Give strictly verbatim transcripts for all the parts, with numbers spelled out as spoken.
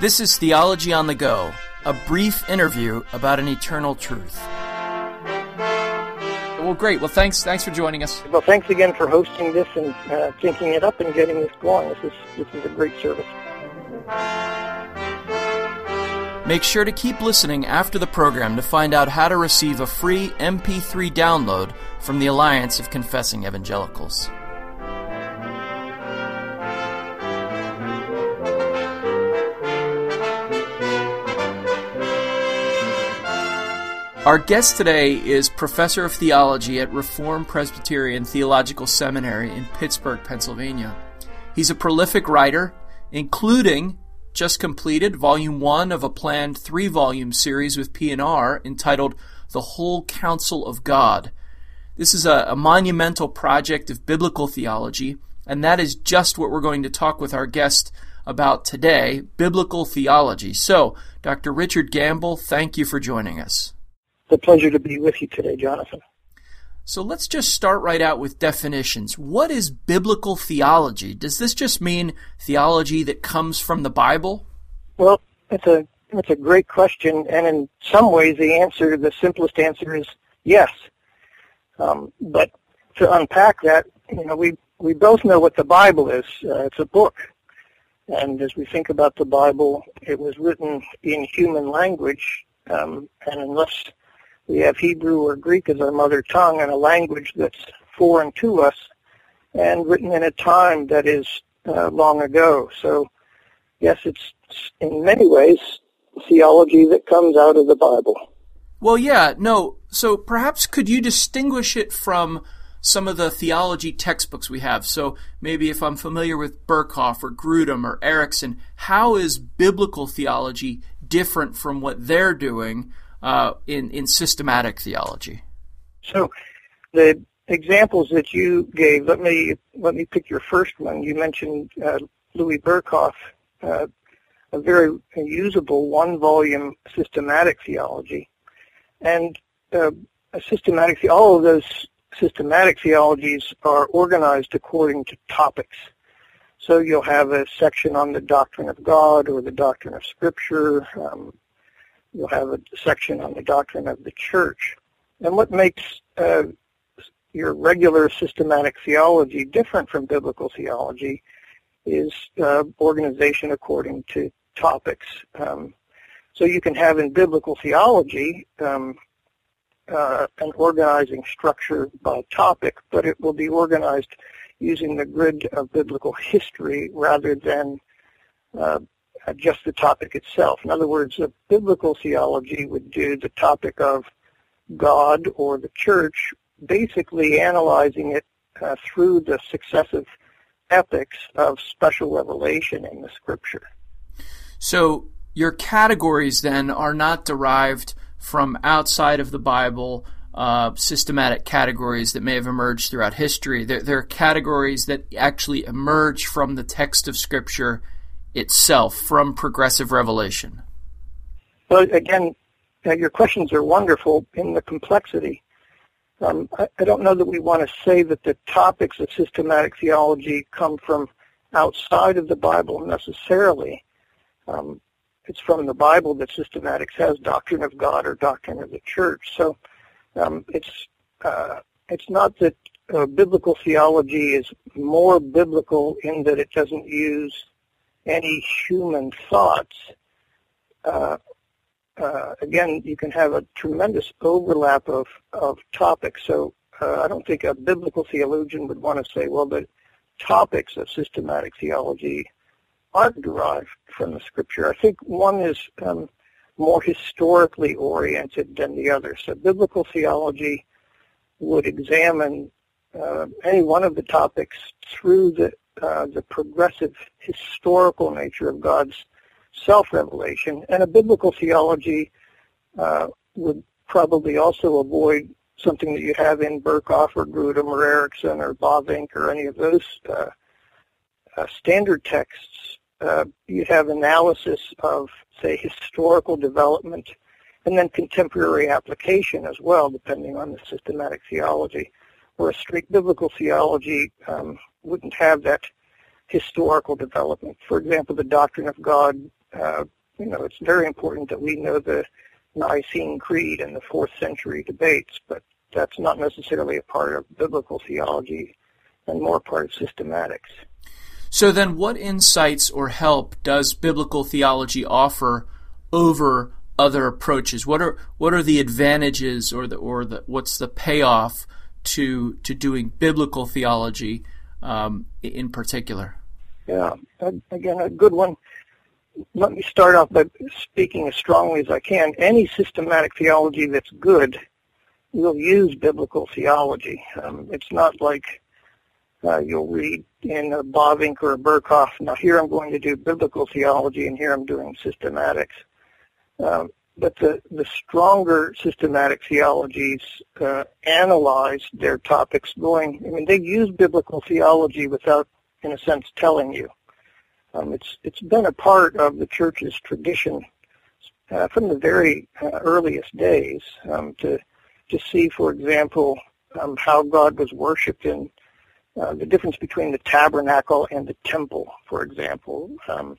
This is Theology on the Go, a brief interview about an eternal truth. Well, great. Well, thanks Thanks for joining us. Well, thanks again for hosting this and uh, thinking it up and getting this going. This is, this is a great service. Make sure to keep listening after the program to find out how to receive a free M P three download from the Alliance of Confessing Evangelicals. Our guest today is Professor of Theology at Reformed Presbyterian Theological Seminary in Pittsburgh, Pennsylvania. He's a prolific writer, including just completed Volume one of a planned three-volume series with P and R entitled The Whole Counsel of God. This is a, a monumental project of biblical theology, and that is just what we're going to talk with our guest about today, biblical theology. So, Doctor Richard Gamble, thank you for joining us. It's a pleasure to be with you today, Jonathan. So let's just start right out with definitions. What is biblical theology? Does this just mean theology that comes from the Bible? Well, that's a that's a great question, and in some ways the answer, the simplest answer is yes. Um, but to unpack that, you know, we, we both know what the Bible is. Uh, it's a book. And as we think about the Bible, it was written in human language, um, and unless we have Hebrew or Greek as our mother tongue and a language that's foreign to us and written in a time that is uh, long ago. So, yes, it's in many ways theology that comes out of the Bible. Well, yeah, no. So perhaps could you distinguish it from some of the theology textbooks we have? So maybe if I'm familiar with Berkhof or Grudem or Erickson, how is biblical theology different from what they're doing Uh, in, in systematic theology? So the examples that you gave, let me let me pick your first one. You mentioned uh, Louis Berkhof, uh, a very usable one-volume systematic theology. And uh, a systematic, all of those systematic theologies are organized according to topics. So you'll have a section on the doctrine of God or the doctrine of Scripture, um, you'll have a section on the doctrine of the church. And what makes uh, your regular systematic theology different from biblical theology is uh, organization according to topics. Um, so you can have in biblical theology um, uh, an organizing structure by topic, but it will be organized using the grid of biblical history rather than uh Uh, just the topic itself. In other words, a biblical theology would do the topic of God or the church, basically analyzing it uh, through the successive epochs of special revelation in the Scripture. So your categories then are not derived from outside of the Bible uh, systematic categories that may have emerged throughout history. They're, they're categories that actually emerge from the text of Scripture itself, from progressive revelation. Well, again, your questions are wonderful in the complexity. Um, I, I don't know that we want to say that the topics of systematic theology come from outside of the Bible necessarily. Um, it's from the Bible that systematics has doctrine of God or doctrine of the church. So um, it's uh, it's not that uh, biblical theology is more biblical in that it doesn't use any human thoughts. Uh, uh, again, you can have a tremendous overlap of, of topics. So uh, I don't think a biblical theologian would want to say, well, the topics of systematic theology aren't derived from the Scripture. I think one is um, more historically oriented than the other. So biblical theology would examine uh, any one of the topics through the Uh, the progressive historical nature of God's self-revelation, and a biblical theology uh, would probably also avoid something that you have in Berkhof or Grudem or Erickson or Bavinck or any of those uh, uh, standard texts. Uh, you have analysis of, say, historical development and then contemporary application as well, depending on the systematic theology. Where a straight biblical theology um, wouldn't have that historical development. For example, the doctrine of God uh, you know, it's very important that we know the Nicene Creed and the fourth century debates, but that's not necessarily a part of biblical theology and more part of systematics. So then what insights or help does biblical theology offer over other approaches? What are what are the advantages or the or the what's the payoff to to doing biblical theology um, in particular? Yeah, again, a good one. Let me start off by speaking as strongly as I can. Any systematic theology that's good will use biblical theology. Um, it's not like uh, you'll read in a Bavinck or a Berkhof, now here I'm going to do biblical theology and here I'm doing systematics. Um, but the, the stronger systematic theologies uh, analyze their topics going, I mean, they use biblical theology without, in a sense, telling you. Um, it's it's been a part of the church's tradition uh, from the very uh, earliest days um, to to see, for example, um, how God was worshipped in uh, the difference between the tabernacle and the temple, for example. Um,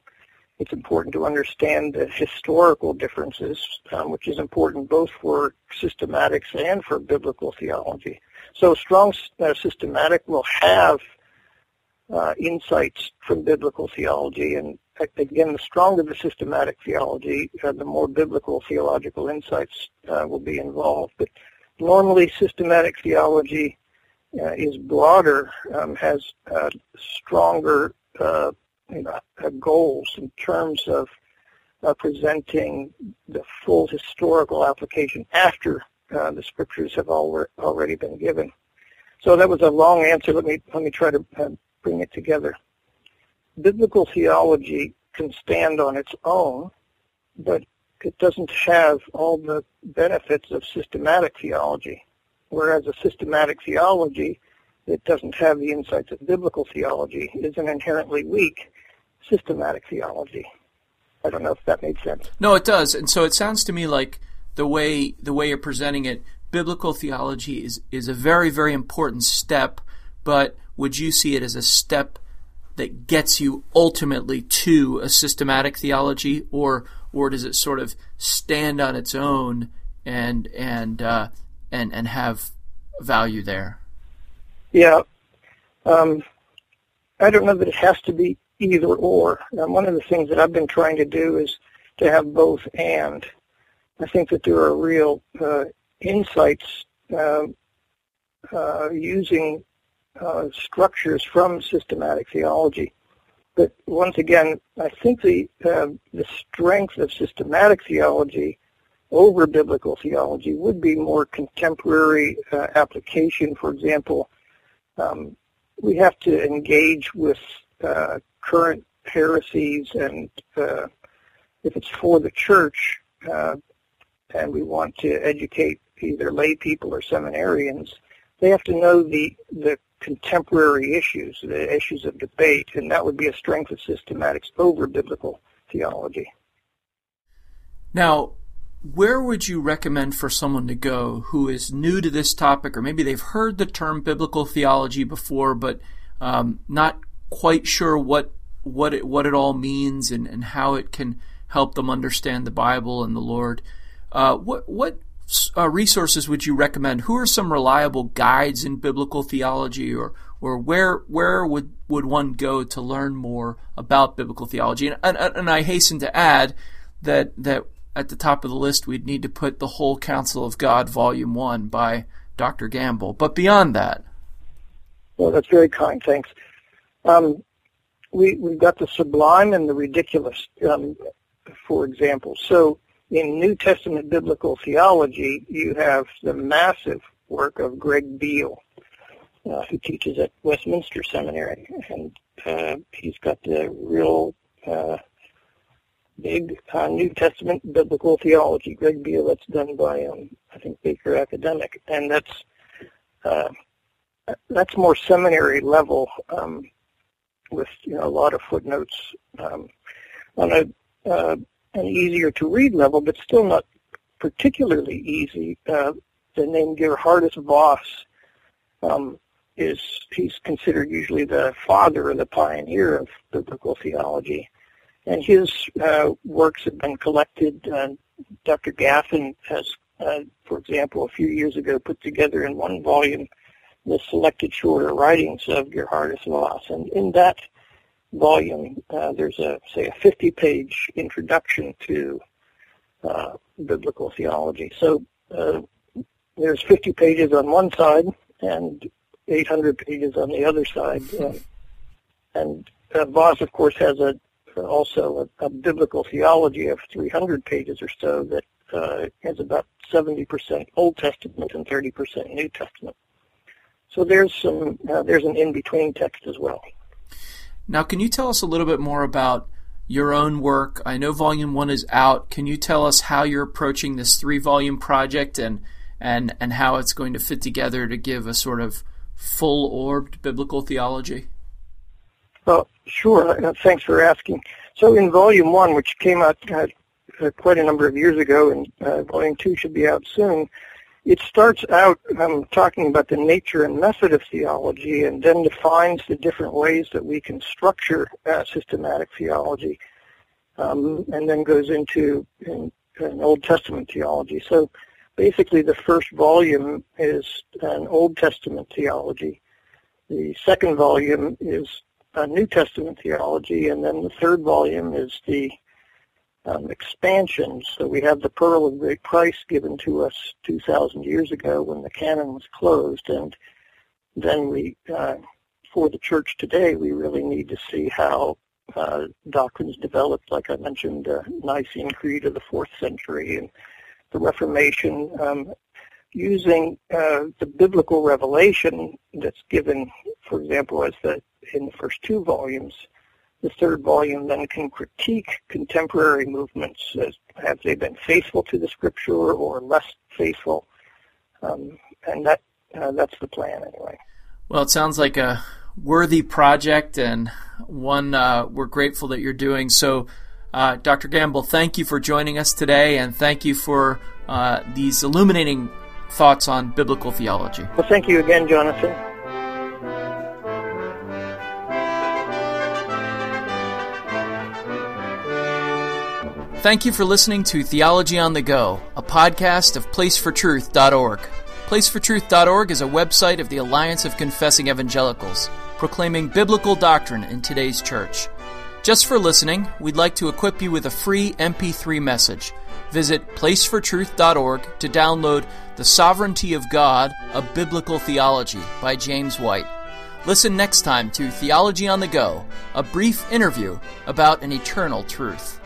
it's important to understand the historical differences, um, which is important both for systematics and for biblical theology. So, a strong uh, systematic will have Uh, insights from biblical theology, and again, the stronger the systematic theology, uh, the more biblical theological insights uh, will be involved. But normally, systematic theology uh, is broader, um, has uh, stronger uh, you know, goals in terms of uh, presenting the full historical application after uh, the scriptures have al- already been given. So that was a long answer. Let me let me try to. Uh, bring it together. Biblical theology can stand on its own, but it doesn't have all the benefits of systematic theology, whereas a systematic theology that doesn't have the insights of biblical theology is an inherently weak systematic theology. I don't know if that made sense. No, it does. And so it sounds to me like the way the way you're presenting it, biblical theology is, is a very, very important step, but would you see it as a step that gets you ultimately to a systematic theology, or or does it sort of stand on its own and and uh, and and have value there? Yeah, um, I don't know that it has to be either or. Um, one of the things that I've been trying to do is to have both and. I think that there are real uh, insights uh, uh, using. Uh, structures from systematic theology. But once again, I think the uh, the strength of systematic theology over biblical theology would be more contemporary uh, application. For example, um, we have to engage with uh, current heresies, and uh, if it's for the church uh, and we want to educate either lay people or seminarians, they have to know the the contemporary issues, the issues of debate, and that would be a strength of systematics over biblical theology. Now, where would you recommend for someone to go who is new to this topic, or maybe they've heard the term biblical theology before, but um, not quite sure what what it, what it all means and, and how it can help them understand the Bible and the Lord? Uh, what what Uh, resources would you recommend? Who are some reliable guides in biblical theology, or or where where would, would one go to learn more about biblical theology? And, and and I hasten to add that that at the top of the list we'd need to put The Whole Counsel of God, Volume One by Doctor Gamble. But beyond that, well, that's very kind. Thanks. Um, we we've got the sublime and the ridiculous, um, for example. So, in New Testament biblical theology, you have the massive work of Greg Beale, uh, who teaches at Westminster Seminary, and uh, he's got the real uh, big uh, New Testament biblical theology. Greg Beale, that's done by um, I think Baker Academic, and that's uh, that's more seminary level um, with you know a lot of footnotes um, on a. Uh, an easier to read level, but still not particularly easy. Uh, the name Geerhardus Vos um, is, he's considered usually the father or the pioneer of biblical theology. And his uh, works have been collected. Uh, Doctor Gaffin has, uh, for example, a few years ago put together in one volume the selected shorter writings of Geerhardus Vos. And in that volume, uh, there's, a say, a fifty-page introduction to uh, biblical theology. So uh, there's fifty pages on one side and eight hundred pages on the other side. Uh, and uh, Vos, of course, has a also a, a biblical theology of three hundred pages or so that uh, has about seventy percent Old Testament and thirty percent New Testament. So there's some uh, there's an in-between text as well. Now, can you tell us a little bit more about your own work? I know Volume One is out. Can you tell us how you're approaching this three-volume project and and and how it's going to fit together to give a sort of full-orbed biblical theology? Well, sure. Thanks for asking. So in Volume One, which came out uh, quite a number of years ago, and uh, Volume Two should be out soon, it starts out um, talking about the nature and method of theology, and then defines the different ways that we can structure uh, systematic theology, um, and then goes into in, in Old Testament theology. So basically the first volume is an Old Testament theology. The second volume is a New Testament theology, and then the third volume is the Um, expansion. So we have the pearl of great price given to us two thousand years ago when the canon was closed, and then we, uh, for the church today, we really need to see how uh, doctrines developed, like I mentioned, the uh, Nicene Creed of the fourth century and the Reformation, um, using uh, the biblical revelation that's given, for example, as the in the first two volumes. The third volume then can critique contemporary movements as have they been faithful to the scripture or less faithful, um, and that uh, that's the plan anyway. Well, it sounds like a worthy project and one uh, we're grateful that you're doing. So, uh, Doctor Gamble, thank you for joining us today, and thank you for uh, these illuminating thoughts on biblical theology. Well, thank you again, Jonathan. Thank you for listening to Theology on the Go, a podcast of Place for Truth dot org. Place for Truth dot org is a website of the Alliance of Confessing Evangelicals, proclaiming biblical doctrine in today's church. Just for listening, we'd like to equip you with a free M P three message. Visit Place for Truth dot org to download The Sovereignty of God, A Biblical Theology by James White. Listen next time to Theology on the Go, a brief interview about an eternal truth.